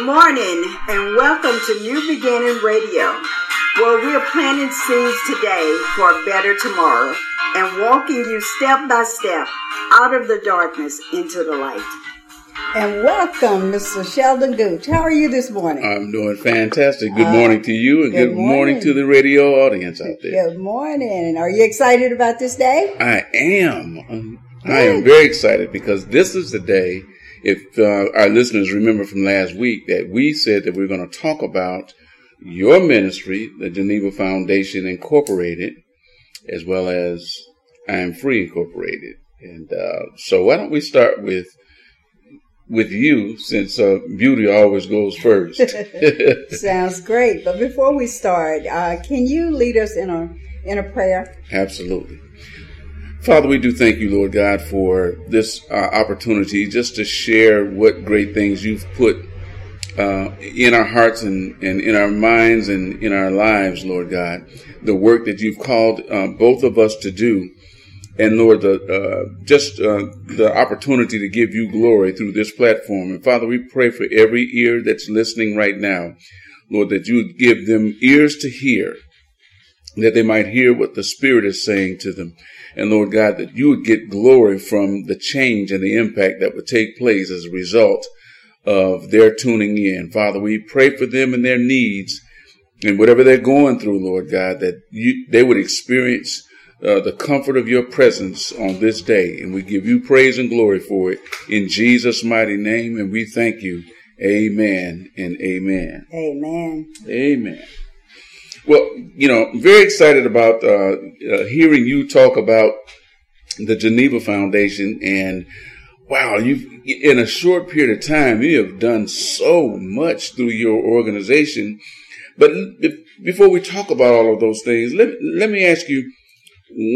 Good morning and welcome to New Beginning Radio, where we're planting seeds today for a better tomorrow and walking you step by step out of the darkness into the light. And welcome, Mr. Sheldon Gooch. How are you this morning? I'm doing fantastic. Good morning to you, and good morning to the radio audience out there. Good morning. Are you excited about this day? I am. I am very excited because this is the day, if our listeners remember from last week, that we said that we're going to talk about your ministry, the Geneva Foundation Incorporated, as well as I Am Free Incorporated. And so why don't we start with you, since beauty always goes first. Sounds great. But before we start, can you lead us in a prayer? Absolutely. Father, we do thank you, Lord God, for this opportunity just to share what great things you've put in our hearts and in our minds and in our lives, Lord God. The work that you've called both of us to do. And Lord, the opportunity to give you glory through this platform. And Father, we pray for every ear that's listening right now, Lord, that you would give them ears to hear, that they might hear what the Spirit is saying to them. And Lord God, that you would get glory from the change and the impact that would take place as a result of their tuning in. Father, we pray for them and their needs and whatever they're going through, Lord God, that they would experience the comfort of your presence on this day. And we give you praise and glory for it in Jesus' mighty name. And we thank you. Amen and amen. Amen. Amen. Well, I'm very excited about hearing you talk about the Geneva Foundation. And wow, you've, in a short period of time, you have done so much through your organization. But before we talk about all of those things, let me ask you,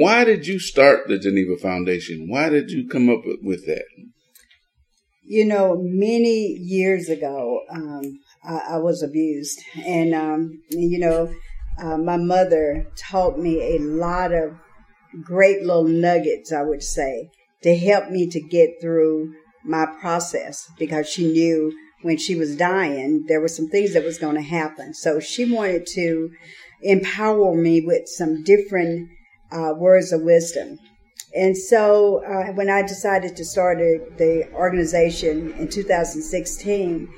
why did you start the Geneva Foundation? Why did you come up with that? Many years ago, I was abused. And, my mother taught me a lot of great little nuggets, I would say, to help me to get through my process, because she knew when she was dying, there were some things that was going to happen. So she wanted to empower me with some different words of wisdom. And so when I decided to start the organization in 2016,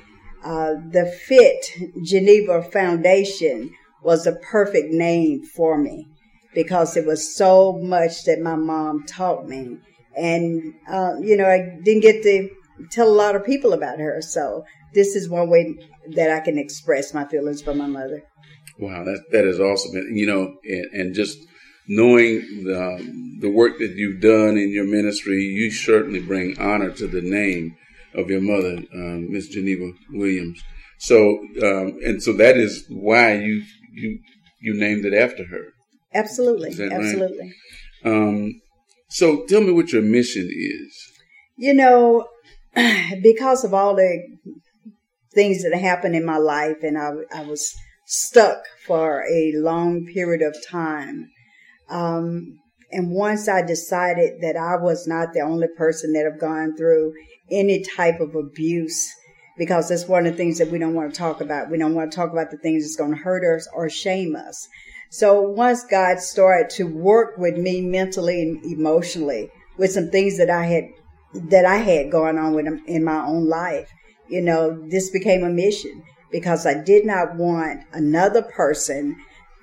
the Fit Geneva Foundation was the perfect name for me, because it was so much that my mom taught me. And, I didn't get to tell a lot of people about her. So this is one way that I can express my feelings for my mother. Wow, that is awesome. And, and just knowing the work that you've done in your ministry, you certainly bring honor to the name of your mother, Miss Geneva Williams. So, and so that is why you named it after her. Absolutely, absolutely. Right? So, tell me what your mission is. Because of all the things that happened in my life, and I was stuck for a long period of time. And once I decided that I was not the only person that have gone through any type of abuse, because that's one of the things that we don't want to talk about. We don't want to talk about the things that's going to hurt us or shame us. So once God started to work with me mentally and emotionally with some things that I had going on with in my own life, this became a mission, because I did not want another person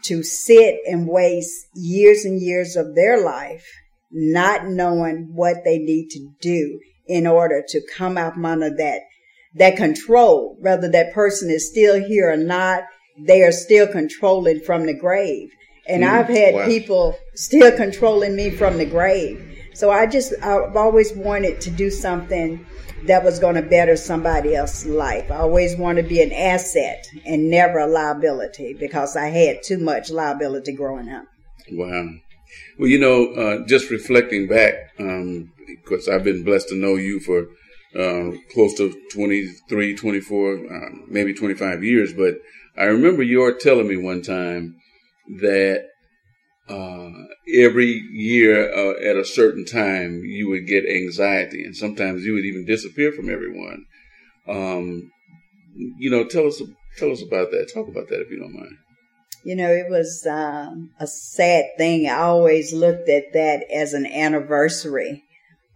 to sit and waste years and years of their life not knowing what they need to do in order to come out from under that control. Whether that person is still here or not, they are still controlling from the grave. And I've had people still controlling me from the grave. So I've always wanted to do something that was going to better somebody else's life. I always wanted to be an asset and never a liability, because I had too much liability growing up. Wow. Well, just reflecting back, because I've been blessed to know you for close to 23, 24, maybe 25 years. But I remember you telling me one time that every year at a certain time you would get anxiety, and sometimes you would even disappear from everyone. You know, tell us about that. Talk about that if you don't mind. You know, it was a sad thing. I always looked at that as an anniversary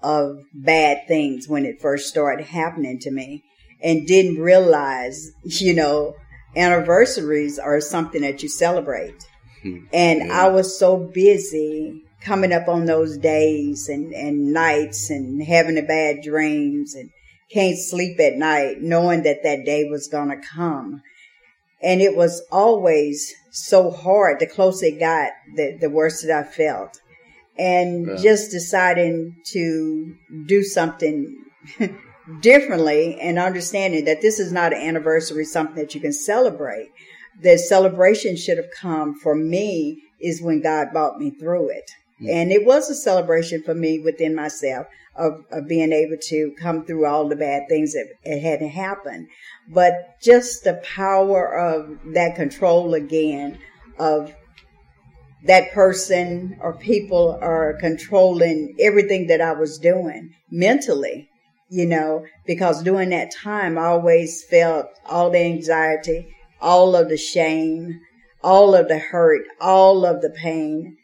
of bad things when it first started happening to me, and didn't realize, you know, anniversaries are something that you celebrate. And yeah. I was so busy coming up on those days and nights and having the bad dreams and can't sleep at night knowing that that day was going to come. And it was always so hard. The closer it got, the worse that I felt. And just deciding to do something differently and understanding that this is not an anniversary, something that you can celebrate. The celebration should have come for me is when God brought me through it. Mm-hmm. And it was a celebration for me within myself of being able to come through all the bad things that had happened. But just the power of that control again of that person or people are controlling everything that I was doing mentally, you know, because during that time I always felt all the anxiety, all of the shame, all of the hurt, all of the pain,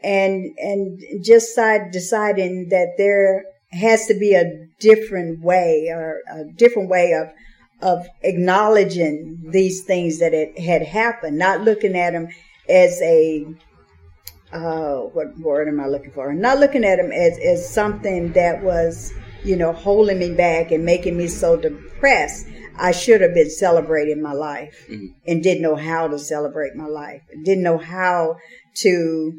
and just deciding that there has to be a different way or a different way of acknowledging these things that it had happened, not looking at them as a what word am I looking for? Not looking at them as something that was, you know, holding me back and making me so depressed. I should have been celebrating my life and didn't know how to celebrate my life. Didn't know how to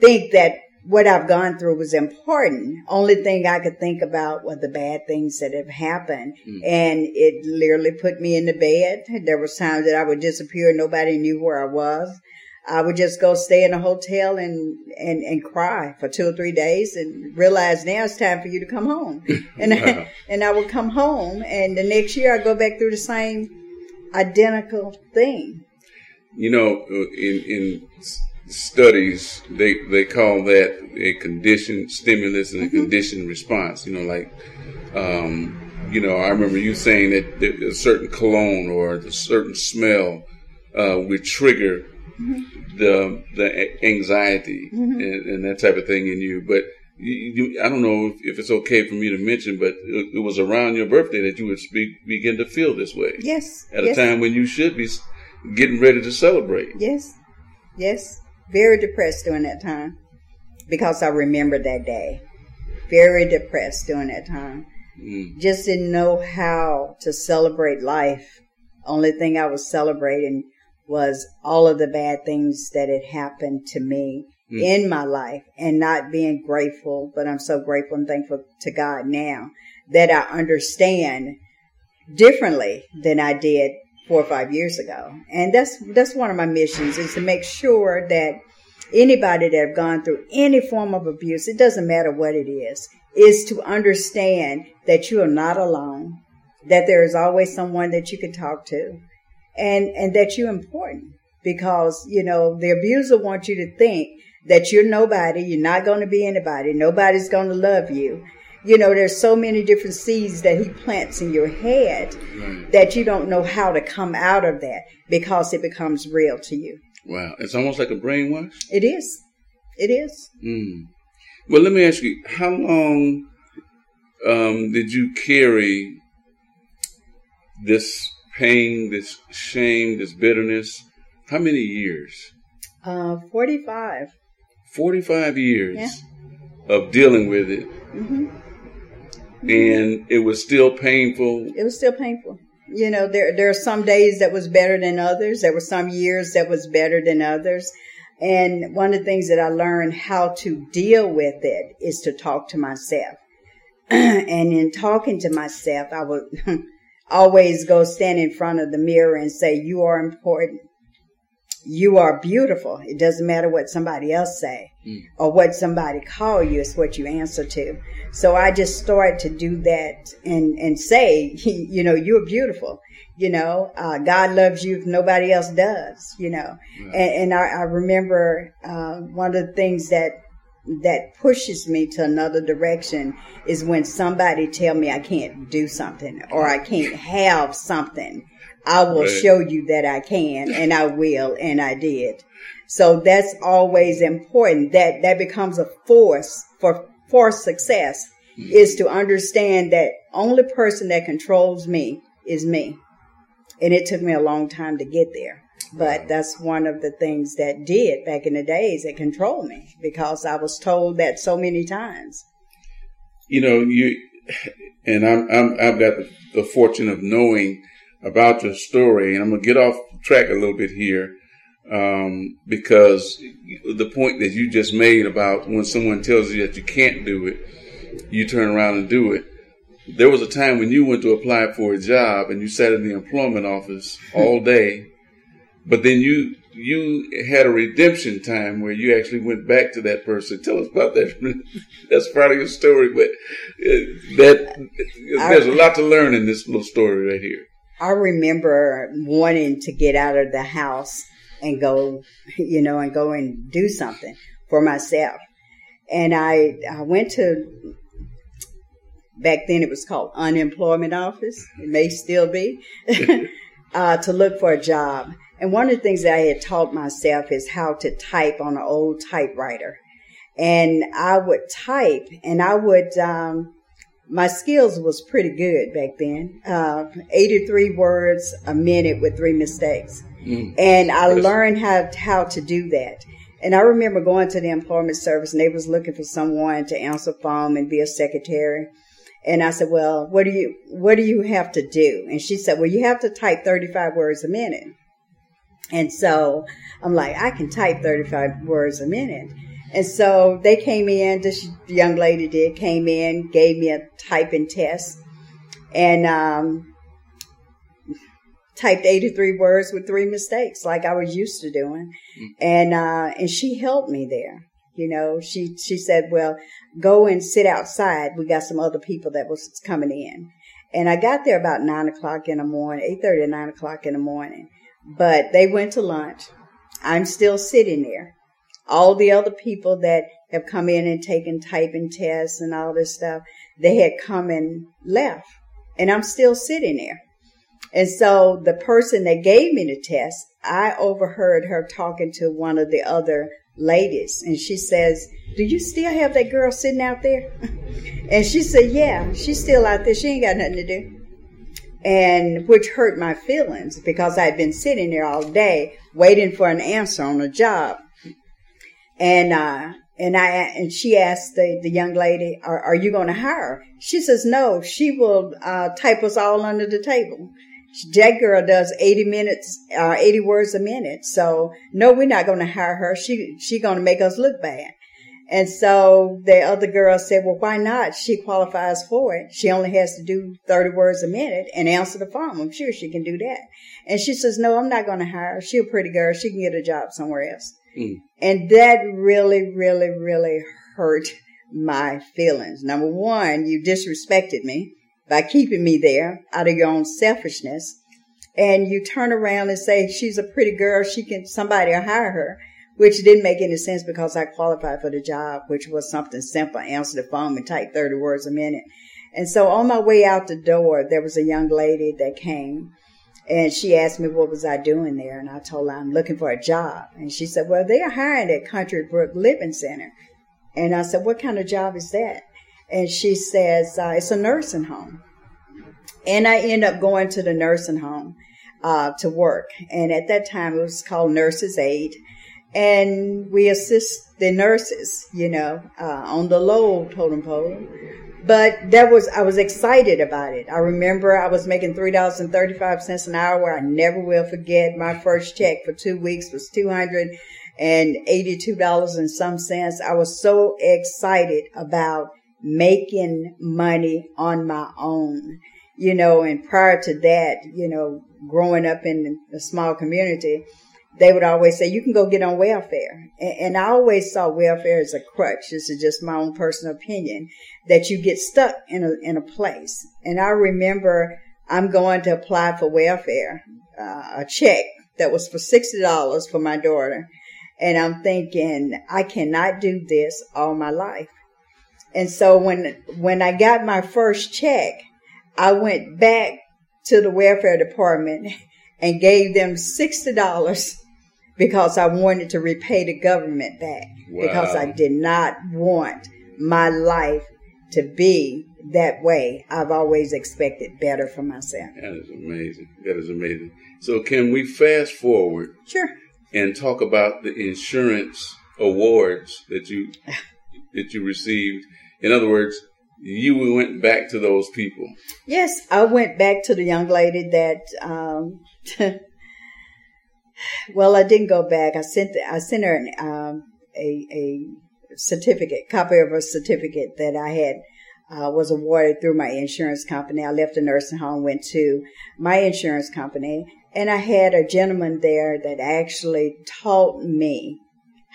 think that what I've gone through was important. Only thing I could think about were the bad things that have happened. And it literally put me in the bed. There was times that I would disappear and nobody knew where I was. I would just go stay in a hotel and cry for 2 or 3 days and realize now it's time for you to come home. And I would come home, and the next year I go back through the same identical thing. You know, in studies, they call that a conditioned stimulus and a conditioned response. You know, like, you know, I remember you saying that a certain cologne or a certain smell would trigger the anxiety and that type of thing in you. But I don't know if it's okay for me to mention, but it was around your birthday that you would begin to feel this way. Yes. At a time when you should be getting ready to celebrate. Yes. Yes. Very depressed during that time because I remember that day. Very depressed during that time. Just didn't know how to celebrate life. Only thing I was celebrating was all of the bad things that had happened to me in my life, and not being grateful. But I'm so grateful and thankful to God now that I understand differently than I did 4 or 5 years ago. And that's one of my missions, is to make sure that anybody that have gone through any form of abuse, it doesn't matter what it is to understand that you are not alone, that there is always someone that you can talk to. And that you're important, because, you know, the abuser wants you to think that you're nobody, you're not going to be anybody, nobody's going to love you. You know, there's so many different seeds that he plants in your head that you don't know how to come out of that because it becomes real to you. Wow. It's almost like a brainwash. It is. It is. Well, let me ask you, how long did you carry this pain, this shame, this bitterness? How many years? 45. 45 years of dealing with it. And it was still painful. It was still painful. You know, there are some days that was better than others. There were some years that was better than others. And one of the things that I learned how to deal with it is to talk to myself. And in talking to myself, I would always go stand in front of the mirror and say, you are important. You are beautiful. It doesn't matter what somebody else say or what somebody call you. It's what you answer to. So I just started to do that and say, you know, you're beautiful. You know, God loves you if nobody else does, you know. And I remember one of the things that that pushes me to another direction is when somebody tell me I can't do something or I can't have something. I will show you that I can, and I will, and I did. So that's always important. That becomes a force for success, is to understand that only person that controls me is me. And it took me a long time to get there. But that's one of the things that did back in the days that controlled me, because I was told that so many times. You know, I've got the fortune of knowing about your story, and I'm going to get off track a little bit here, because the point that you just made about when someone tells you that you can't do it, you turn around and do it. There was a time when you went to apply for a job and you sat in the employment office all day. But then you had a redemption time where you actually went back to that person. Tell us about that. That's part of your story, but there's a lot to learn in this little story right here. I remember wanting to get out of the house and go, you know, and go and do something for myself. And I went to, back then it was called unemployment office. It may still be, to look for a job. And one of the things that I had taught myself is how to type on an old typewriter. And I would type, and I would, my skills was pretty good back then. 83 words a minute with 3 mistakes. And I learned how to do that. And I remember going to the employment service, and they was looking for someone to answer phone and be a secretary. And I said, well, what do you have to do? And she said, well, you have to type 35 words a minute. And so I'm like, I can type 35 words a minute. And so they came in, this young lady came in, gave me a typing test, and typed 83 words with 3 mistakes like I was used to doing. And she helped me there. You know, she said, well, go and sit outside. We got some other people that was coming in. And I got there about 8:30 or 9 o'clock in the morning. But they went to lunch. I'm still sitting there. All the other people that have come in and taken typing tests and all this stuff, they had come and left. And I'm still sitting there. And so the person that gave me the test, I overheard her talking to one of the other ladies. And she says, do you still have that girl sitting out there? And she said, yeah, she's still out there. She ain't got nothing to do. And which hurt my feelings, because I had been sitting there all day waiting for an answer on a job. And she asked the young lady, are you going to hire her? She says, no, she will type us all under the table. That girl does 80 words a minute. So no, we're not going to hire her. She going to make us look bad. And so the other girl said, well, why not? She qualifies for it. She only has to do 30 words a minute and answer the phone. I'm sure she can do that. And she says, no, I'm not going to hire her. She's a pretty girl. She can get a job somewhere else. And that really, really, really hurt my feelings. Number one, you disrespected me by keeping me there out of your own selfishness. And you turn around and say, she's a pretty girl. Somebody will hire her. Which didn't make any sense, because I qualified for the job, which was something simple, answer the phone and type 30 words a minute. And so on my way out the door, there was a young lady that came, and she asked me what was I doing there, and I told her I'm looking for a job. And she said, well, they're hiring at Country Brook Living Center. And I said, what kind of job is that? And she says, it's a nursing home. And I end up going to the nursing home to work. And at that time, it was called Nurses Aid. And we assist the nurses, you know, on the low totem pole. But I was excited about it. I remember I was making $3.35 an hour, where I never will forget. My first check for 2 weeks was $282 and some cents. I was so excited about making money on my own, you know, and prior to that, you know, growing up in a small community, they would always say, you can go get on welfare. And I always saw welfare as a crutch. This is just my own personal opinion, that you get stuck in a place. And I remember I'm going to apply for welfare, a check that was for $60 for my daughter. And I'm thinking, I cannot do this all my life. And so when I got my first check, I went back to the welfare department and gave them $60 because I wanted to repay the government back. Wow. Because I did not want my life to be that way. I've always expected better for myself. That is amazing. That is amazing. So can we fast forward? Sure. And talk about the insurance awards that you received. In other words, you went back to those people. Yes, I went back to the young lady that. Well, I didn't go back. I sent her a certificate, copy of a certificate that I had was awarded through my insurance company. I left the nursing home, went to my insurance company, and I had a gentleman there that actually taught me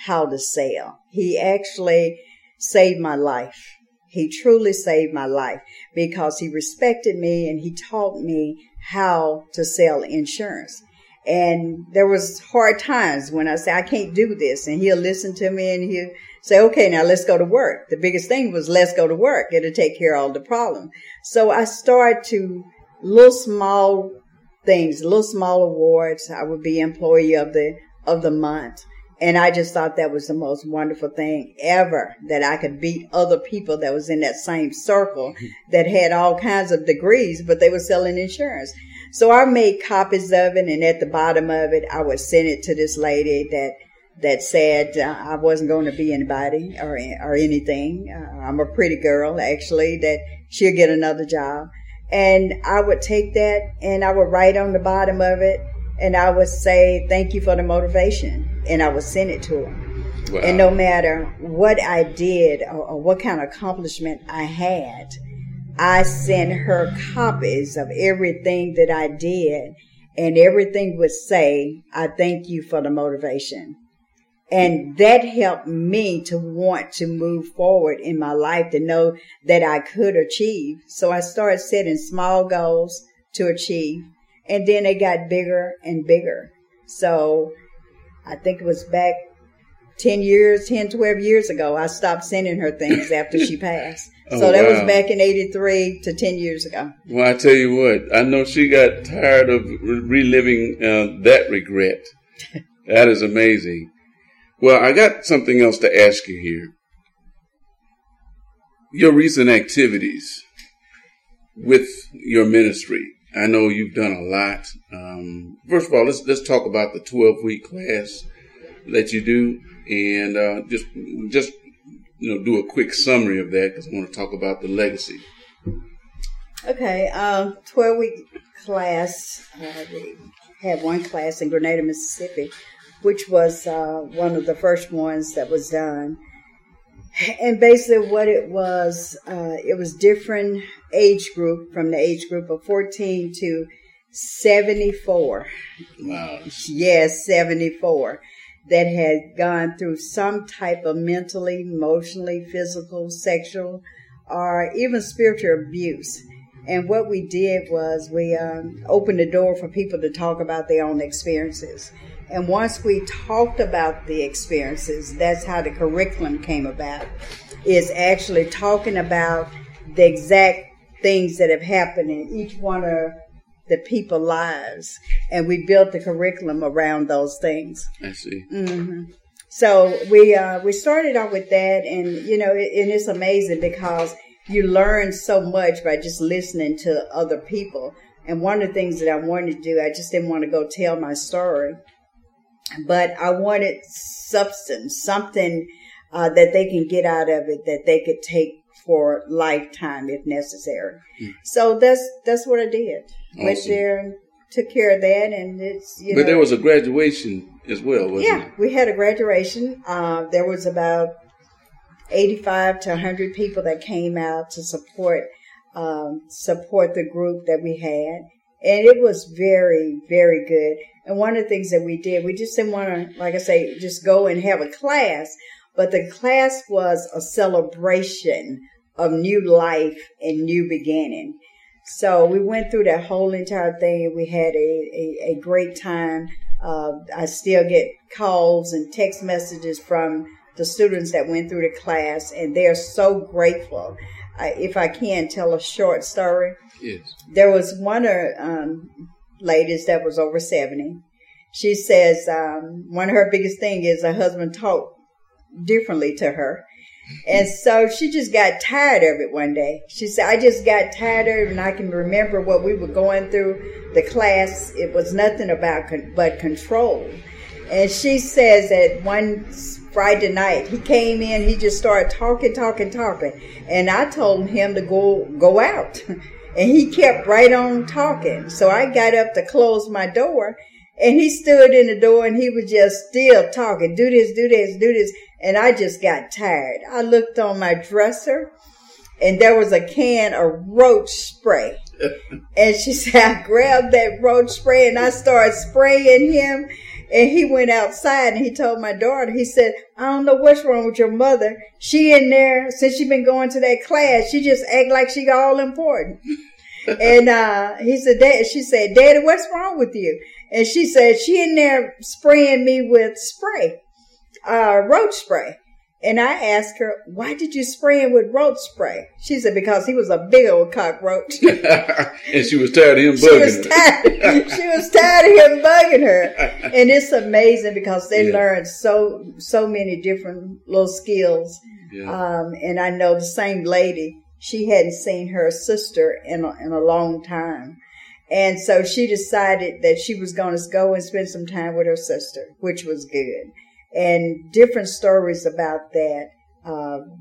how to sell. He actually saved my life. He truly saved my life because he respected me and he taught me how to sell insurance. And there was hard times when I say, I can't do this. And he'll listen to me and he'll say, okay, now let's go to work. The biggest thing was let's go to work. It'll take care of all the problem. So I started to little small things, little small awards. I would be employee of the month. And I just thought that was the most wonderful thing ever, that I could beat other people that was in that same circle that had all kinds of degrees, but they were selling insurance. So I made copies of it, and at the bottom of it, I would send it to this lady that said I wasn't going to be anybody or anything. I'm a pretty girl, actually, that she'll get another job. And I would take that, and I would write on the bottom of it, and I would say, thank you for the motivation. And I would send it to her. Wow. And no matter what I did or what kind of accomplishment I had, I sent her copies of everything that I did. And everything would say, I thank you for the motivation. And that helped me to want to move forward in my life, to know that I could achieve. So I started setting small goals to achieve. And then it got bigger and bigger. So I think it was back 12 years ago, I stopped sending her things after she passed. That was back in 83 to 10 years ago. Well, I tell you what, I know she got tired of reliving that regret. That is amazing. Well, I got something else to ask you here. Your recent activities with your ministry. I know you've done a lot. First of all, let's talk about the 12-week class that you do, and just do a quick summary of that because I want to talk about the legacy. Okay, 12-week class. We had one class in Grenada, Mississippi, which was one of the first ones that was done. And basically what it was different age group from the age group of 14 to 74. Wow. Yes, 74 that had gone through some type of mentally, emotionally, physical, sexual, or even spiritual abuse. And what we did was we opened the door for people to talk about their own experiences. And once we talked about the experiences, that's how the curriculum came about, is actually talking about the exact things that have happened in each one of the people's lives. And we built the curriculum around those things. I see. Mm-hmm. So we started out with that, and, and it's amazing because you learn so much by just listening to other people. And one of the things that I wanted to do, I just didn't want to go tell my story. But I wanted substance, something that they can get out of it that they could take for lifetime if necessary. Mm. So that's what I did. Awesome. Went there and took care of that, and it's But there was a graduation as well, wasn't there? Yeah, we had a graduation. There was about 85 to 100 people that came out to support the group that we had, and it was very, very good. And one of the things that we did, we just didn't want to, like I say, just go and have a class. But the class was a celebration of new life and new beginning. So we went through that whole entire thing. We had a great time. I still get calls and text messages from the students that went through the class, and they're so grateful. If I can tell a short story. Yes. There was one ladies that was over 70. She says one of her biggest thing is her husband talked differently to her. And so she just got tired of it one day. She said, I just got tired of it, and I can remember what we were going through the class. It was nothing about but control. And she says that one Friday night, he came in, he just started talking. And I told him to go out. And he kept right on talking. So I got up to close my door, and he stood in the door, and he was just still talking, do this, do this, do this. And I just got tired. I looked on my dresser, and there was a can of roach spray. And she said, I grabbed that roach spray, and I started spraying him. And he went outside, and he told my daughter, he said, I don't know what's wrong with your mother. She in there, since she been going to that class, she just act like she all important. And he said, she said, Daddy, what's wrong with you? And she said, she in there spraying me with spray, roach spray. And I asked her, why did you spray him with roach spray? She said, because he was a big old cockroach. And she was tired of him bugging her. She was tired of him bugging her. And it's amazing because they learn so many different little skills. Yeah. And I know the same lady, she hadn't seen her sister in a long time. And so she decided that she was going to go and spend some time with her sister, which was good. And different stories about that.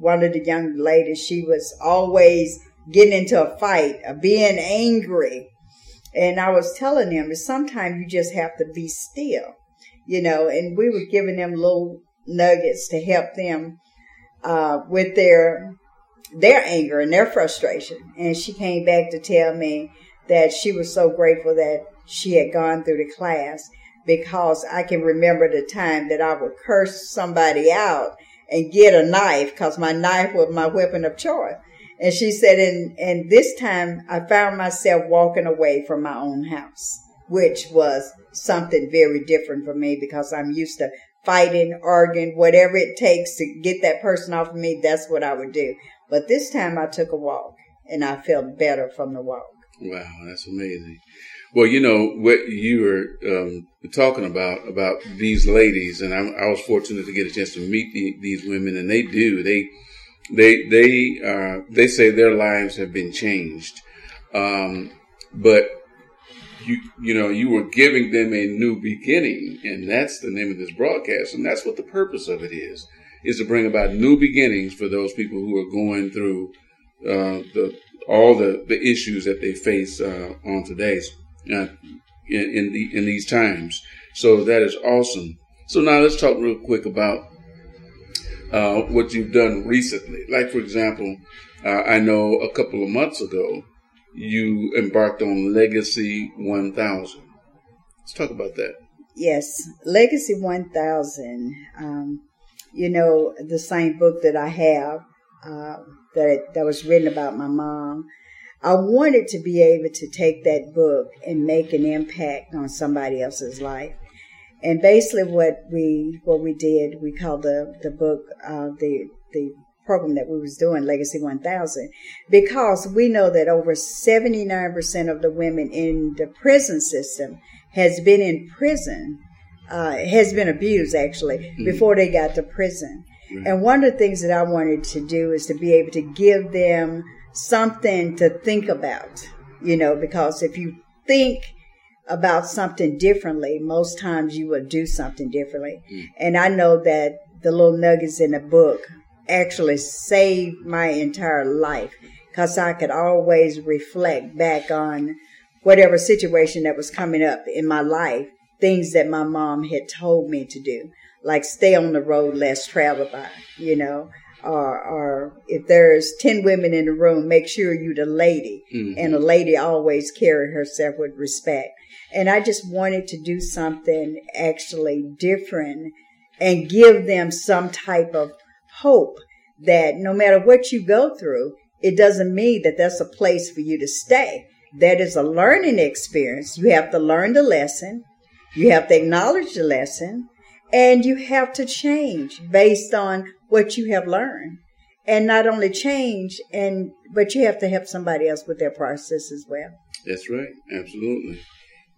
One of the young ladies, she was always getting into a fight, being angry. And I was telling them that sometimes you just have to be still, and we were giving them little nuggets to help them with their anger and their frustration. And she came back to tell me that she was so grateful that she had gone through the class, because I can remember the time that I would curse somebody out and get a knife, because my knife was my weapon of choice. And she said, and this time I found myself walking away from my own house, which was something very different for me, because I'm used to fighting, arguing, whatever it takes to get that person off of me, that's what I would do. But this time I took a walk, and I felt better from the walk. Wow, that's amazing. Well, what you were talking about these ladies, and I was fortunate to get a chance to meet these women, and they do. They say their lives have been changed, but you were giving them a new beginning, and that's the name of this broadcast, and that's what the purpose of it is to bring about new beginnings for those people who are going through all the issues that they face on today's in these times. So that is awesome. So now let's talk real quick about what you've done recently. Like, for example, I know a couple of months ago you embarked on Legacy 1000. Let's talk about that. Yes, Legacy 1000. The same book that I have. That was written about my mom. I wanted to be able to take that book and make an impact on somebody else's life. And basically what we did, we called the book, the program that we was doing, Legacy 1000, because we know that over 79% of the women in the prison system has been in prison, has been abused actually, mm-hmm. before they got to prison. And one of the things that I wanted to do is to be able to give them something to think about, because if you think about something differently, most times you will do something differently. Mm. And I know that the little nuggets in the book actually saved my entire life, because I could always reflect back on whatever situation that was coming up in my life, things that my mom had told me to do. Like stay on the road less traveled by, or if there's 10 women in the room, make sure you're the lady. Mm-hmm. And a lady always carry herself with respect. And I just wanted to do something actually different and give them some type of hope that no matter what you go through, it doesn't mean that that's a place for you to stay. That is a learning experience. You have to learn the lesson. You have to acknowledge the lesson, and you have to change based on what you have learned. And not only change, but you have to help somebody else with their process as well. That's right. Absolutely.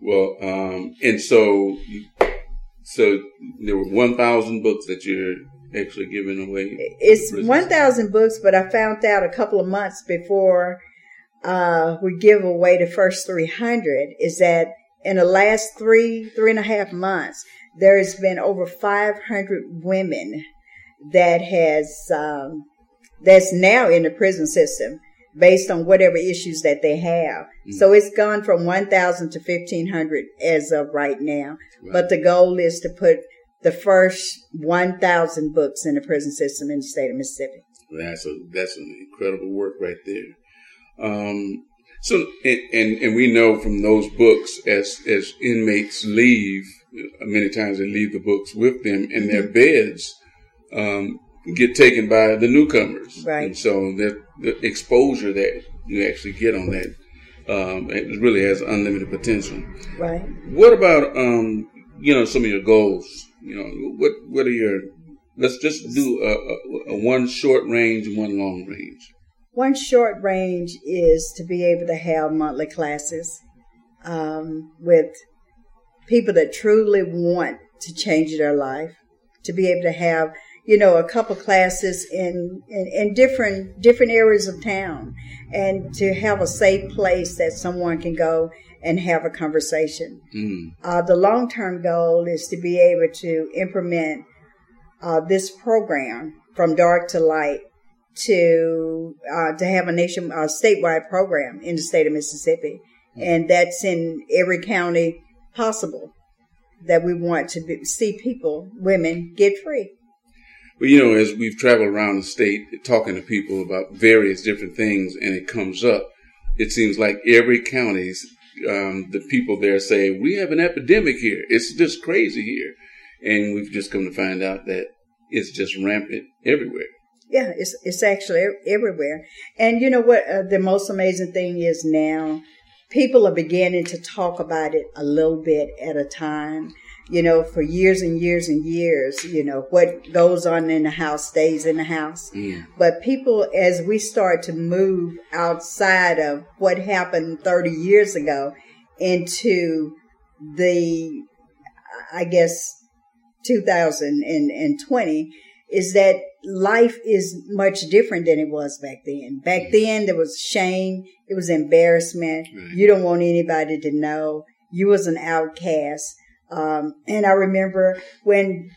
Well, and so there were 1,000 books that you're actually giving away. It's 1,000 books, but I found out a couple of months before we give away the first 300 is that in the last three and a half months, there has been over 500 women that that's now in the prison system based on whatever issues that they have. Mm-hmm. So it's gone from 1,000 to 1,500 as of right now. Wow. But the goal is to put the first 1,000 books in the prison system in the state of Mississippi. That's an incredible work right there. So we know from those books as inmates leave, many times they leave the books with them and their beds get taken by the newcomers. Right. And so the exposure that you actually get on that it really has unlimited potential. Right. What about some of your goals? What are your? Let's just do a one short range and one long range. One short range is to be able to have monthly classes with people that truly want to change their life, to be able to have, a couple classes in different areas of town, and to have a safe place that someone can go and have a conversation. Mm. The long-term goal is to be able to implement this program from dark to light to have a statewide program in the state of Mississippi. And that's in every county possible, that we want to see people, women, get free. Well, as we've traveled around the state talking to people about various different things, and it comes up, it seems like every county's, the people there say, we have an epidemic here. It's just crazy here. And we've just come to find out that it's just rampant everywhere. Yeah, it's actually everywhere. And you know what? The most amazing thing is now people are beginning to talk about it a little bit at a time. For years and years and years, what goes on in the house stays in the house. Yeah. But people, as we start to move outside of what happened 30 years ago into the, 2020, is that life is much different than it was back then. Back then, there was shame. It was embarrassment. Right. You don't want anybody to know. You was an outcast. And I remember when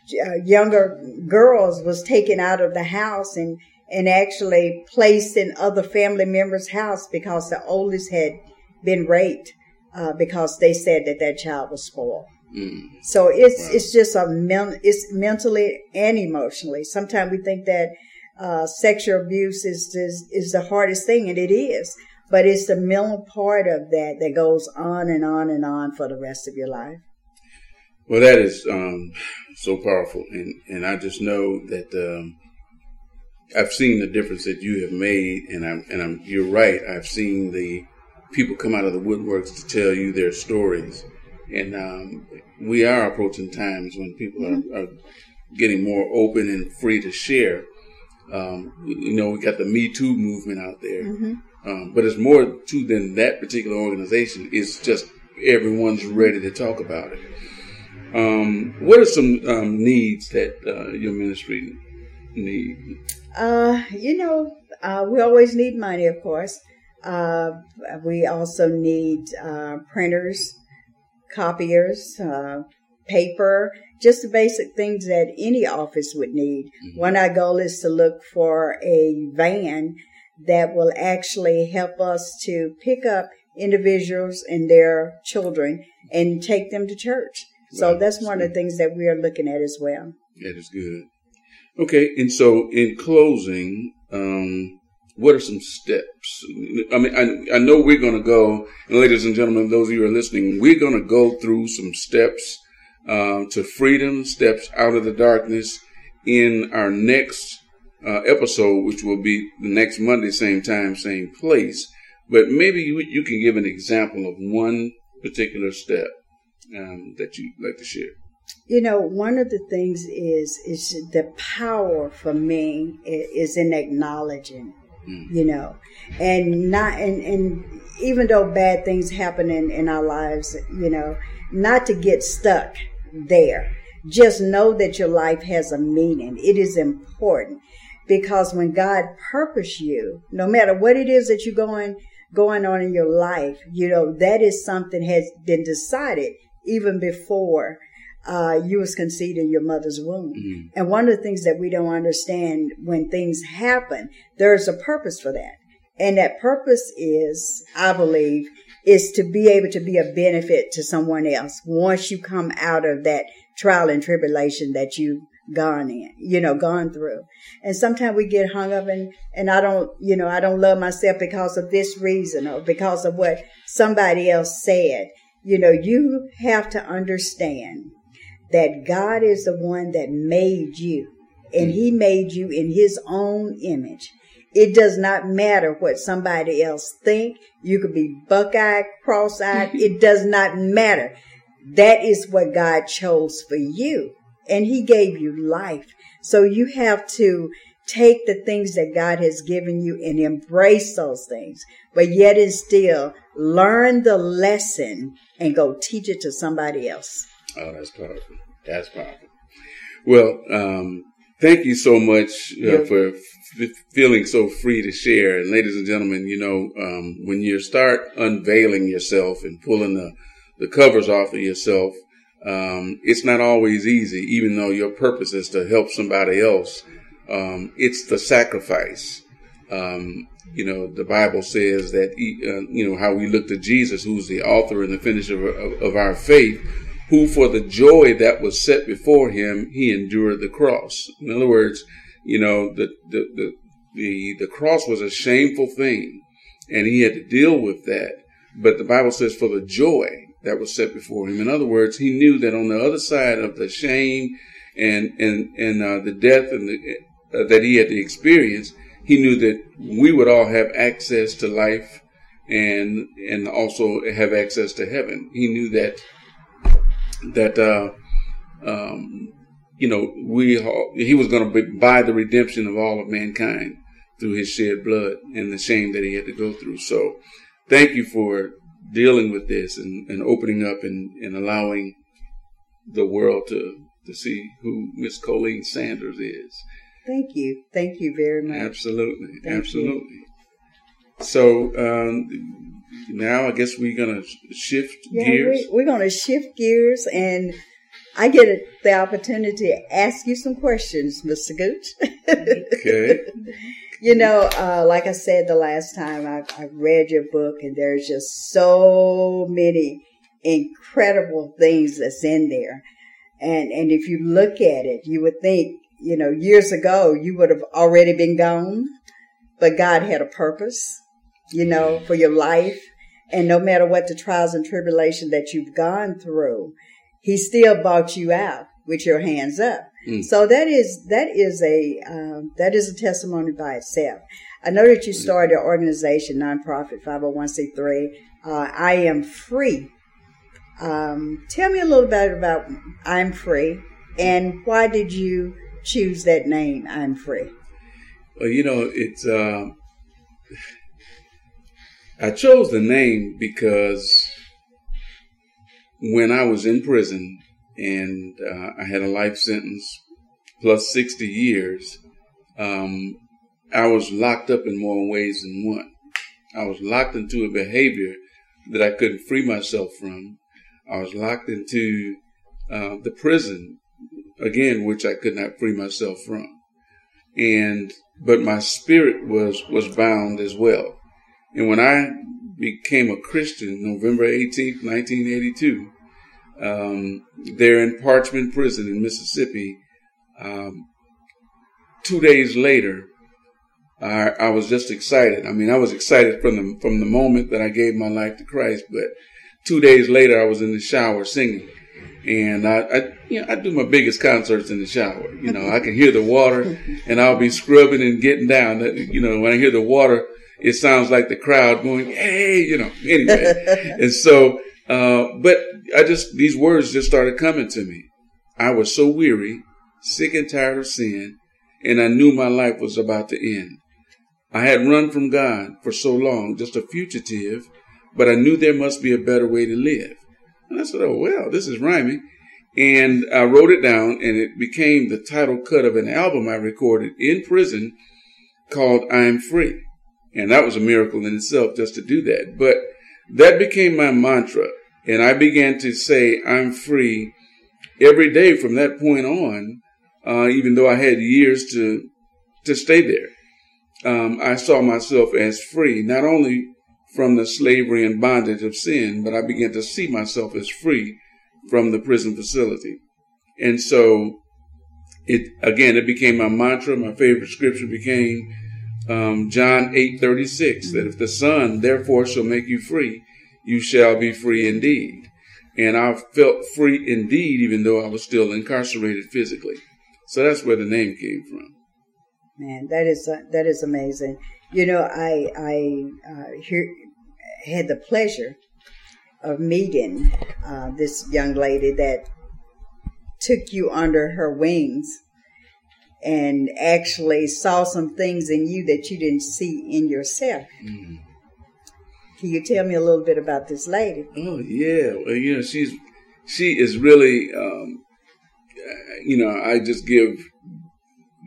younger girls was taken out of the house and actually placed in other family members' house because the oldest had been raped because they said that child was spoiled. Mm. So it's just it's mentally and emotionally. Sometimes we think that sexual abuse is the hardest thing, and it is, but it's the mental part of that goes on and on and on for the rest of your life. Well, that is so powerful, and I just know that I've seen the difference that you have made, and you're right. I've seen the people come out of the woodworks to tell you their stories. And we are approaching times when people are getting more open and free to share. We got the Me Too movement out there. Mm-hmm. But it's more too than that particular organization. It's just everyone's ready to talk about it. What are some needs that your ministry need? We always need money, of course. We also need printers, copiers, paper, just the basic things that any office would need. Mm-hmm. One of our goal is to look for a van that will actually help us to pick up individuals and their children and take them to church. Right. So that's one of the things that we are looking at as well. That is good. Okay, and so in closing, what are some steps? I mean, I know we're going to go, and ladies and gentlemen, those of you who are listening, we're going to go through some steps to freedom, steps out of the darkness in our next episode, which will be next Monday, same time, same place. But maybe you can give an example of one particular step. that you'd like to share? You know, one of the things is the power for me is in acknowledging, you know, and not, and even though bad things happen in our lives, you know, not to get stuck there. Just know that your life has a meaning. It is important because when God purposes you, no matter what it is that you're going on in your life, you know, that is something has been decided even before you was conceived in your mother's womb. Mm-hmm. And one of the things that we don't understand when things happen, there's a purpose for that. And that purpose is, I believe, is to be able to be a benefit to someone else once you come out of that trial and tribulation that you've gone through. And sometimes we get hung up and I don't love myself because of this reason or because of what somebody else said. You know, you have to understand that God is the one that made you, and he made you in his own image. It does not matter what somebody else think. You could be buck-eyed, cross-eyed. It does not matter. That is what God chose for you, and he gave you life. So you have to take the things that God has given you and embrace those things, but yet and still learn the lesson and go teach it to somebody else. Oh, that's powerful. That's powerful. Well, thank you so much for feeling so free to share. And ladies and gentlemen, you know, when you start unveiling yourself and pulling the covers off of yourself, it's not always easy, even though your purpose is to help somebody else. It's the sacrifice. You know, the Bible says that, you know, how we look to Jesus, who's the author and the finisher of our faith, who for the joy that was set before him, he endured the cross. In other words, you know, the cross was a shameful thing, and he had to deal with that. But the Bible says for the joy that was set before him. In other words, he knew that on the other side of the shame and the death and that he had to experience, he knew that we would all have access to life and also have access to heaven. He knew that you know, he was going to buy the redemption of all of mankind through his shed blood and the shame that he had to go through. So thank you for dealing with this and opening up and allowing the world to see who Miss Kolean Sanders is. Thank you. Thank you very much. Absolutely. Thank you. So now I guess we're going to shift gears. We're going to shift gears, and I get the opportunity to ask you some questions, Mr. Gooch. Okay. You know, like I said the last time, I read your book, and there's just so many incredible things that's in there. And if you look at it, you would think, you know, years ago, you would have already been gone, but God had a purpose, you know, for your life. And no matter what the trials and tribulation that you've gone through, he still bought you out with your hands up. Mm. So that is a testimony by itself. I know that you started an organization, nonprofit, 501c3. I am free. Tell me a little bit about I am free, and why did you choose that name, I am free? Well, you know, it's I chose the name because when I was in prison and I had a life sentence plus 60 years, I was locked up in more ways than one. I was locked into a behavior that I couldn't free myself from. I was locked into the prison, again, which I could not free myself from. But my spirit was bound as well. And when I became a Christian, November 18th, 1982, there in Parchman Prison in Mississippi, 2 days later, I was just excited. I mean, I was excited from the moment that I gave my life to Christ, but 2 days later I was in the shower singing. And I do my biggest concerts in the shower. You know, I can hear the water, and I'll be scrubbing and getting down. You know, when I hear the water, it sounds like the crowd going, hey, you know, anyway. And so But I just, these words just started coming to me. I was so weary, sick and tired of sin, and I knew my life was about to end. I had run from God for so long, just a fugitive, but I knew there must be a better way to live. And I said, oh, well, this is rhyming. And I wrote it down, and it became the title cut of an album I recorded in prison called I Am Free. And that was a miracle in itself just to do that. But that became my mantra. And I began to say, I'm free every day from that point on, even though I had years to stay there. I saw myself as free, not only from the slavery and bondage of sin, but I began to see myself as free from the prison facility. And so it became my mantra. My favorite scripture became John 8:36, that if the Son therefore shall make you free, you shall be free indeed. And I felt free indeed, even though I was still incarcerated physically. So that's where the name came from. Man, that is amazing. You know, I had the pleasure of meeting this young lady that took you under her wings and actually saw some things in you that you didn't see in yourself. Mm-hmm. Can you tell me a little bit about this lady? Oh, yeah. Well, you know, she is really, you know, I just give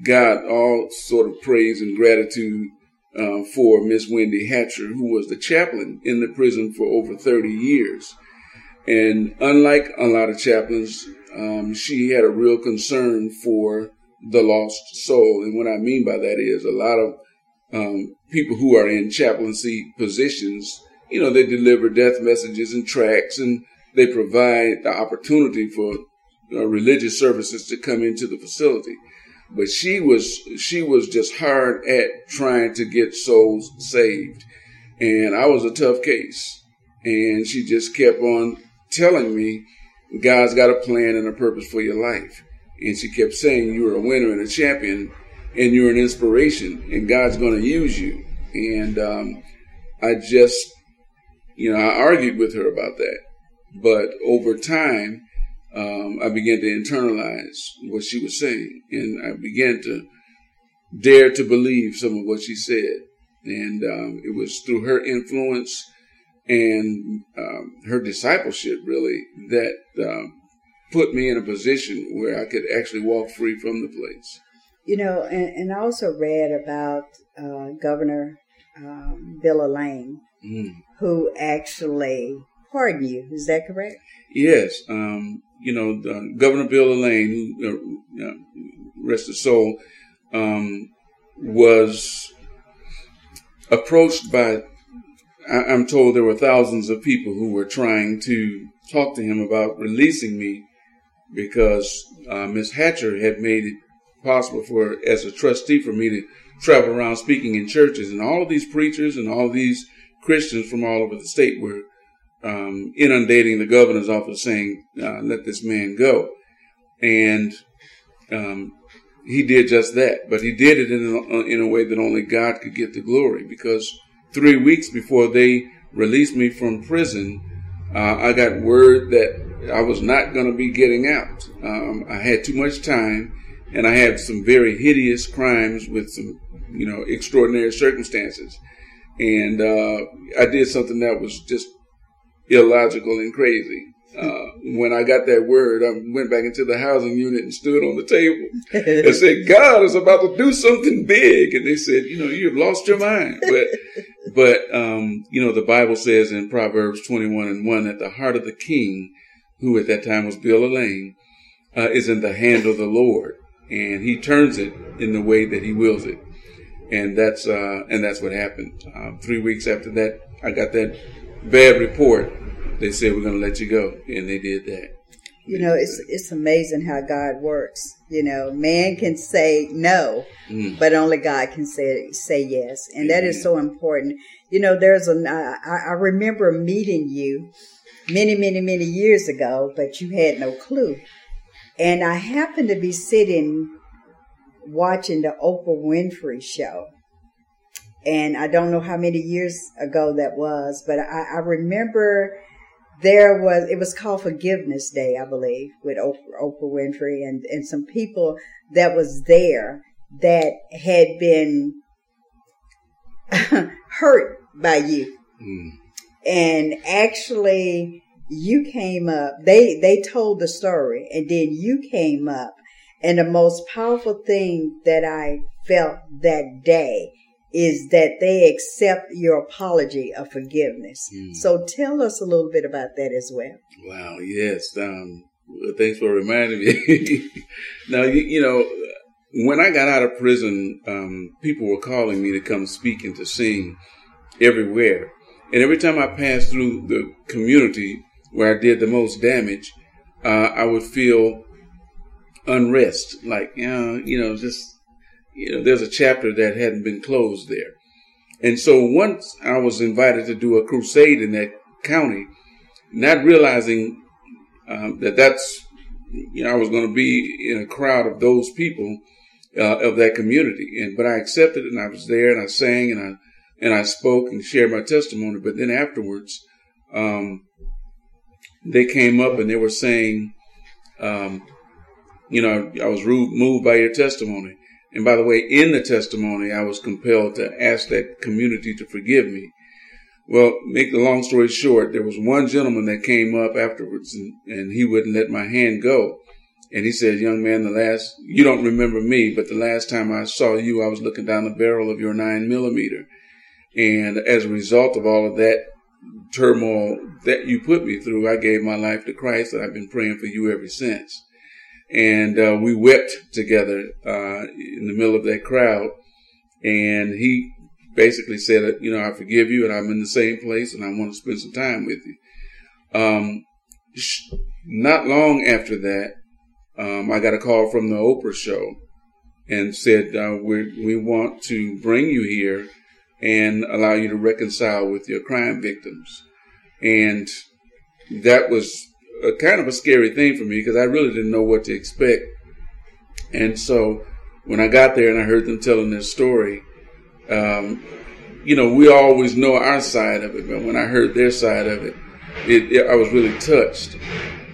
God all sort of praise and gratitude for Miss Wendy Hatcher, who was the chaplain in the prison for over 30 years. And unlike a lot of chaplains, she had a real concern for the lost soul. And what I mean by that is a lot of people who are in chaplaincy positions, you know, they deliver death messages and tracts, and they provide the opportunity for religious services to come into the facility. But she was just hard at trying to get souls saved. And I was a tough case. And she just kept on telling me, God's got a plan and a purpose for your life. And she kept saying, you're a winner and a champion, and you're an inspiration, and God's going to use you. And I just, you know, I argued with her about that. But over time, I began to internalize what she was saying, and I began to dare to believe some of what she said. And it was through her influence and her discipleship, really, that put me in a position where I could actually walk free from the place. You know, and I also read about Governor Bill Allain, who actually pardoned you. Is that correct? Yes. You know, Governor Bill Allain, rest his soul, was approached by, I'm told there were thousands of people who were trying to talk to him about releasing me because Ms. Hatcher had made it possible for, as a trustee, for me to travel around speaking in churches. And all of these preachers and all of these Christians from all over the state were inundating the governor's office saying, let this man go. And he did just that, but he did it in a way that only God could get the glory, because 3 weeks before they released me from prison, I got word that I was not going to be getting out. I had too much time, and I had some very hideous crimes with some, you know, extraordinary circumstances. And I did something that was just illogical and crazy. When I got that word, I went back into the housing unit and stood on the table and said, God is about to do something big. And they said, you know, you've lost your mind. But you know, the Bible says in Proverbs 21:1 that the heart of the king, who at that time was Bill Allain, is in the hand of the Lord, and he turns it in the way that he wills it. And that's what happened. 3 weeks after that, I got that bad report. They said, we're going to let you go. And they did that. You know, it's amazing how God works. You know, man can say no, but only God can say yes. And that is so important. You know, I remember meeting you many, many, many years ago, but you had no clue. And I happened to be sitting watching the Oprah Winfrey show. And I don't know how many years ago that was, but I remember it was called Forgiveness Day, I believe, with Oprah Winfrey and some people that was there that had been hurt by you. Mm. And actually you came up, they told the story, and then you came up. And the most powerful thing that I felt that day is that they accept your apology of forgiveness. Mm. So tell us a little bit about that as well. Wow, yes. Thanks for reminding me. Now, you know, when I got out of prison, people were calling me to come speak and to sing everywhere. And every time I passed through the community where I did the most damage, I would feel unrest. Like, there's a chapter that hadn't been closed there. And so once I was invited to do a crusade in that county, not realizing I was going to be in a crowd of those people of that community. But I accepted it, and I was there, and I sang, and I spoke and shared my testimony. But then afterwards, they came up and they were saying, I was moved by your testimony. And by the way, in the testimony, I was compelled to ask that community to forgive me. Well, make the long story short, there was one gentleman that came up afterwards, and he wouldn't let my hand go. And he said, "Young man, you don't remember me, but the last time I saw you, I was looking down the barrel of your 9mm. And as a result of all of that turmoil that you put me through, I gave my life to Christ, and I've been praying for you ever since." And we wept together in the middle of that crowd. And he basically said, "I forgive you, and I'm in the same place, and I want to spend some time with you." Not long after that, I got a call from the Oprah show and said, we want to bring you here and allow you to reconcile with your crime victims. And that was a kind of a scary thing for me, because I really didn't know what to expect. And so when I got there and I heard them telling their story, we always know our side of it, but when I heard their side of it, I was really touched,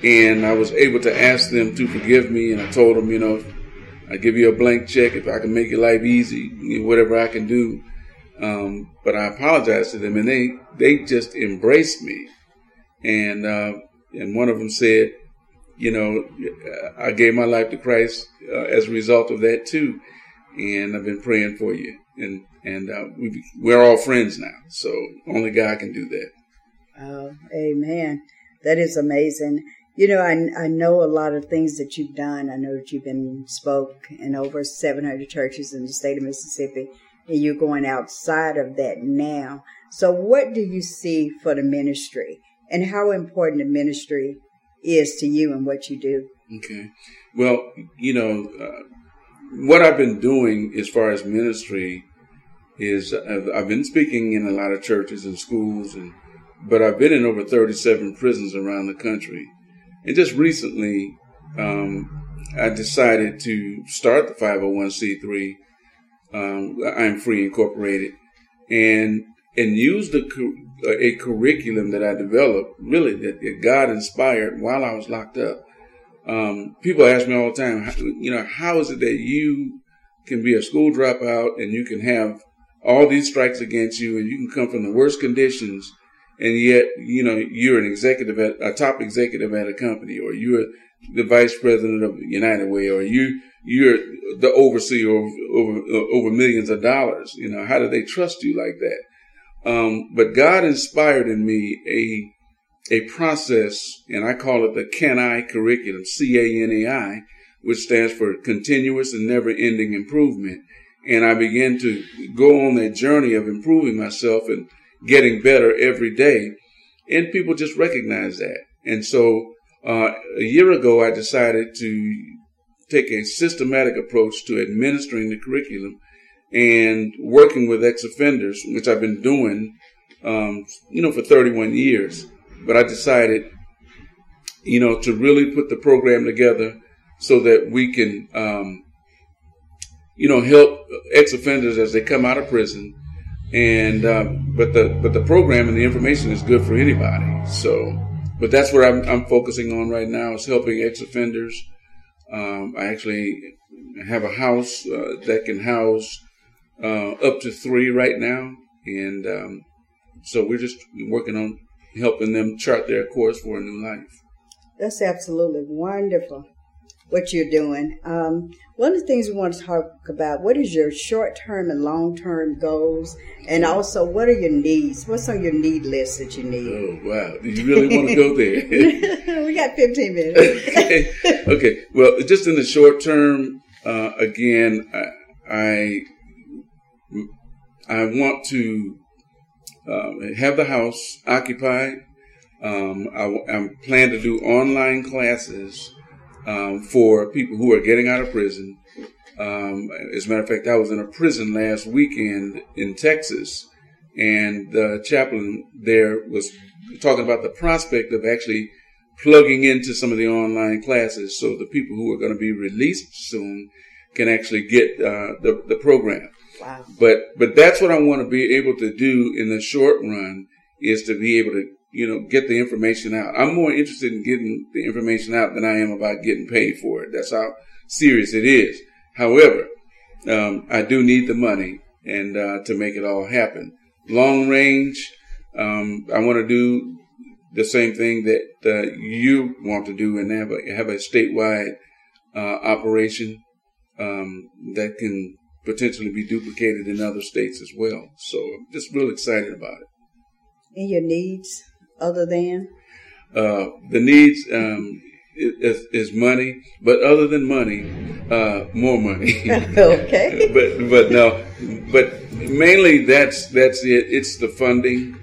and I was able to ask them to forgive me. And I told them, I give you a blank check if I can make your life easy, whatever I can do. But I apologized to them, and they just embraced me. And one of them said, "I gave my life to Christ as a result of that too, and I've been praying for you." And we're all friends now, so only God can do that. Oh, amen. That is amazing. I know a lot of things that you've done. I know that you've spoke in over 700 churches in the state of Mississippi, and you're going outside of that now. So what do you see for the ministry, and how important the ministry is to you and what you do? Okay. Well, what I've been doing as far as ministry is I've been speaking in a lot of churches and schools, but I've been in over 37 prisons around the country. And just recently, I decided to start the 501c3, I Am Free Incorporated, and use a curriculum that I developed, really, that God inspired while I was locked up. People ask me all the time, how is it that you can be a school dropout and you can have all these strikes against you and you can come from the worst conditions, and yet, you're an executive, a top executive at a company, or you're the vice president of United Way, or you're the overseer over millions of dollars. How do they trust you like that? But God inspired in me a process, and I call it the CANAI curriculum, C-A-N-A-I, which stands for Continuous and Never-Ending Improvement. And I began to go on that journey of improving myself and getting better every day. And people just recognize that. And so a year ago, I decided to take a systematic approach to administering the curriculum and working with ex-offenders, which I've been doing, for 31 years. But I decided, to really put the program together so that we can, help ex-offenders as they come out of prison. And but the program and the information is good for anybody. So But that's what I'm focusing on right now, is helping ex-offenders. I actually have a house that can house up to 3 right now. And so we're just working on helping them chart their course for a new life. That's absolutely wonderful, what you're doing. One of the things we want to talk about, what is your short-term and long-term goals? And also, what are your needs? What's on your need list that you need? Oh, wow. Do you really want to go there? We got 15 minutes. Okay. Well, just in the short term, again, I want to have the house occupied. I plan to do online classes for people who are getting out of prison. As a matter of fact, I was in a prison last weekend in Texas, and the chaplain there was talking about the prospect of actually plugging into some of the online classes so the people who are going to be released soon can actually get the program. Wow. But that's what I want to be able to do in the short run, is to be able to, you know, get the information out. I'm more interested in getting the information out than I am about getting paid for it. That's how serious it is. However, I do need the money and to make it all happen. Long range, I want to do the same thing that you want to do, and have a statewide operation that can potentially be duplicated in other states as well. So I'm just real excited about it. And your needs? Other than? The needs is money, but other than money, more money. Okay. But no, but mainly that's it. It's the funding.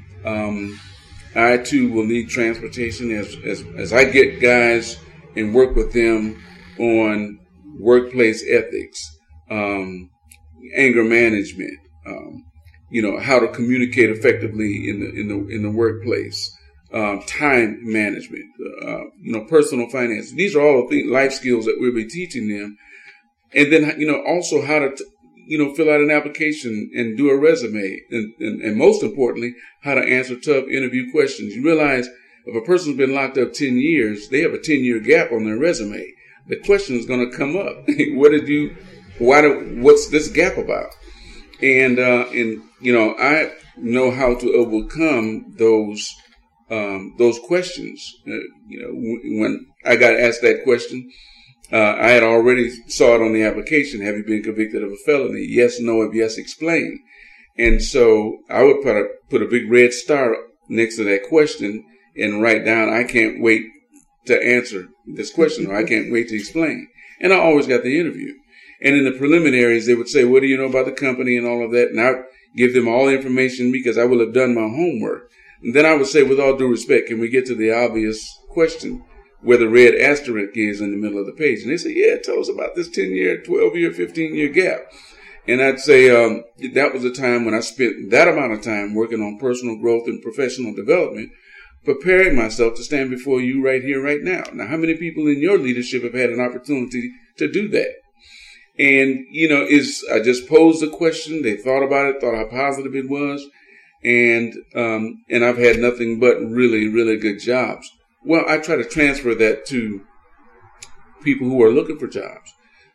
I too will need transportation as I get guys and work with them on workplace ethics, anger management, you know, how to communicate effectively in the workplace. Time management, you know, personal finance. These are all the things, life skills that we'll be teaching them. And then, you know, also how to, you know, fill out an application and do a resume. And most importantly, how to answer tough interview questions. You realize if a person's been locked up 10 years, they have a 10-year gap on their resume. The question is going to come up. What's this gap about? And, you know, I know how to overcome those questions. You know, when I got asked that question, I had already saw it on the application. Have you been convicted of a felony? Yes, no, if yes, explain. And so I would put a big red star next to that question and write down, I can't wait to answer this question, or I can't wait to explain. And I always got the interview. And in the preliminaries, they would say, what do you know about the company and all of that? And I give them all the information because I will have done my homework. And then I would say, with all due respect, can we get to the obvious question where the red asterisk is in the middle of the page? And they say, yeah, tell us about this 10-year, 12-year, 15-year gap. And I'd say that was a time when I spent that amount of time working on personal growth and professional development, preparing myself to stand before you right here, right now. Now, how many people in your leadership have had an opportunity to do that? And, you know, I just posed the question. They thought about it, thought how positive it was. And I've had nothing but really, really good jobs. Well, I try to transfer that to people who are looking for jobs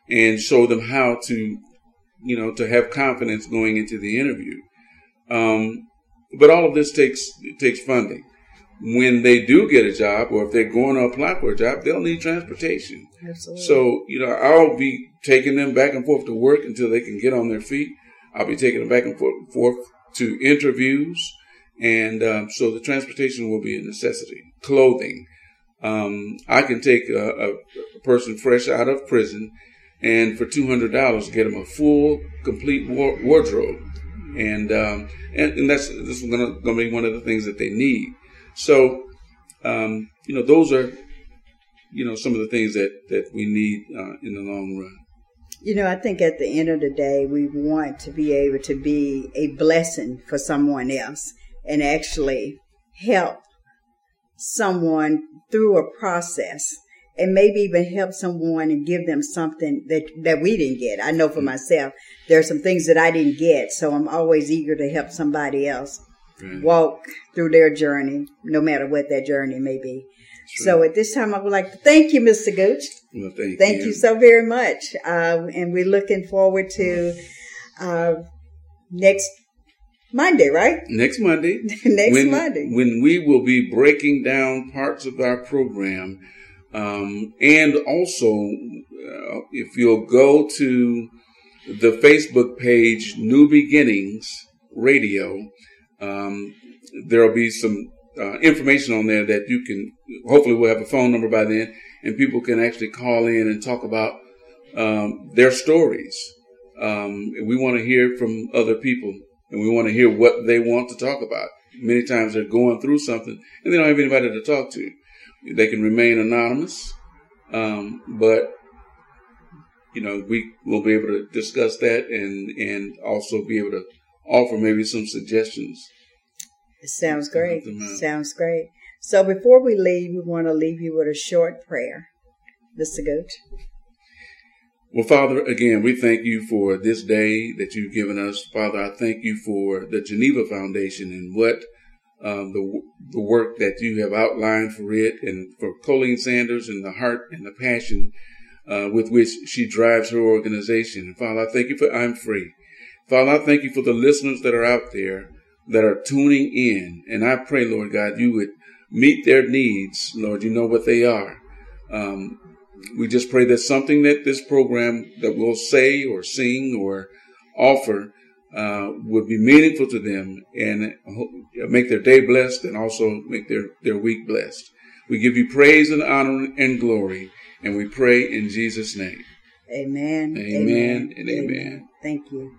and show them how to, you know, to have confidence going into the interview. But all of this takes funding. When they do get a job, or if they're going to apply for a job, they'll need transportation. Absolutely. So, you know, I'll be taking them back and forth to work until they can get on their feet. I'll be taking them back and forth to interviews, and so the transportation will be a necessity. Clothing. I can take a person fresh out of prison and for $200 get them a full, complete wardrobe, and this is going to be one of the things that they need. So, you know, those are, you know, some of the things that we need in the long run. You know, I think at the end of the day, we want to be able to be a blessing for someone else and actually help someone through a process, and maybe even help someone and give them something that we didn't get. I know for myself, there are some things that I didn't get, so I'm always eager to help somebody else. right. walk through their journey, no matter what that journey may be. Sure. So at this time, I would like to thank you, Mr. Gooch. Well, thank you so very much. And we're looking forward to next Monday, right? Next Monday. Next Monday. When we will be breaking down parts of our program. And also, if you'll go to the Facebook page, New Beginnings Radio, there'll be some information on there that you can, hopefully we'll have a phone number by then, and people can actually call in and talk about their stories. We want to hear from other people, and we want to hear what they want to talk about. Many times they're going through something, and they don't have anybody to talk to. They can remain anonymous, but, you know, we will be able to discuss that and also be able to offer maybe some suggestions. It sounds great. Sounds great. So before we leave, we want to leave you with a short prayer. Mr. Gooch. Well, Father, again, we thank you for this day that you've given us. Father, I thank you for the Geneva Foundation and what the work that you have outlined for it, and for Kolean Sanders and the heart and the passion with which she drives her organization. And Father, I thank you for I'm Free. Father, I thank you for the listeners that are out there that are tuning in. And I pray, Lord God, you would meet their needs. Lord, you know what they are. We just pray that something that this program that we'll say or sing or offer would be meaningful to them and make their day blessed and also make their week blessed. We give you praise and honor and glory, and we pray in Jesus' name. Amen. Amen, amen. And amen. Amen. Thank you.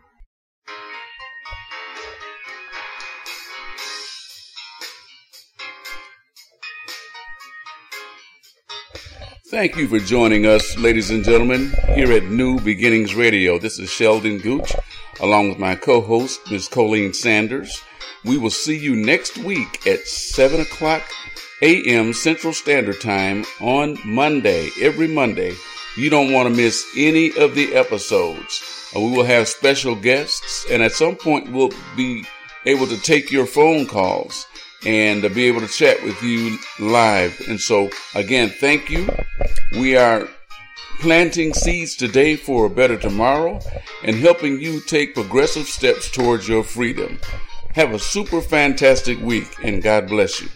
Thank you for joining us, ladies and gentlemen, here at New Beginnings Radio. This is Sheldon Gooch, along with my co-host, Ms. Kolean Sanders. We will see you next week at 7 o'clock a.m. Central Standard Time on Monday, every Monday. You don't want to miss any of the episodes. We will have special guests, and at some point we'll be able to take your phone calls and be able to chat with you live. And so, again, thank you. We are planting seeds today for a better tomorrow and helping you take progressive steps towards your freedom. Have a super fantastic week, and God bless you.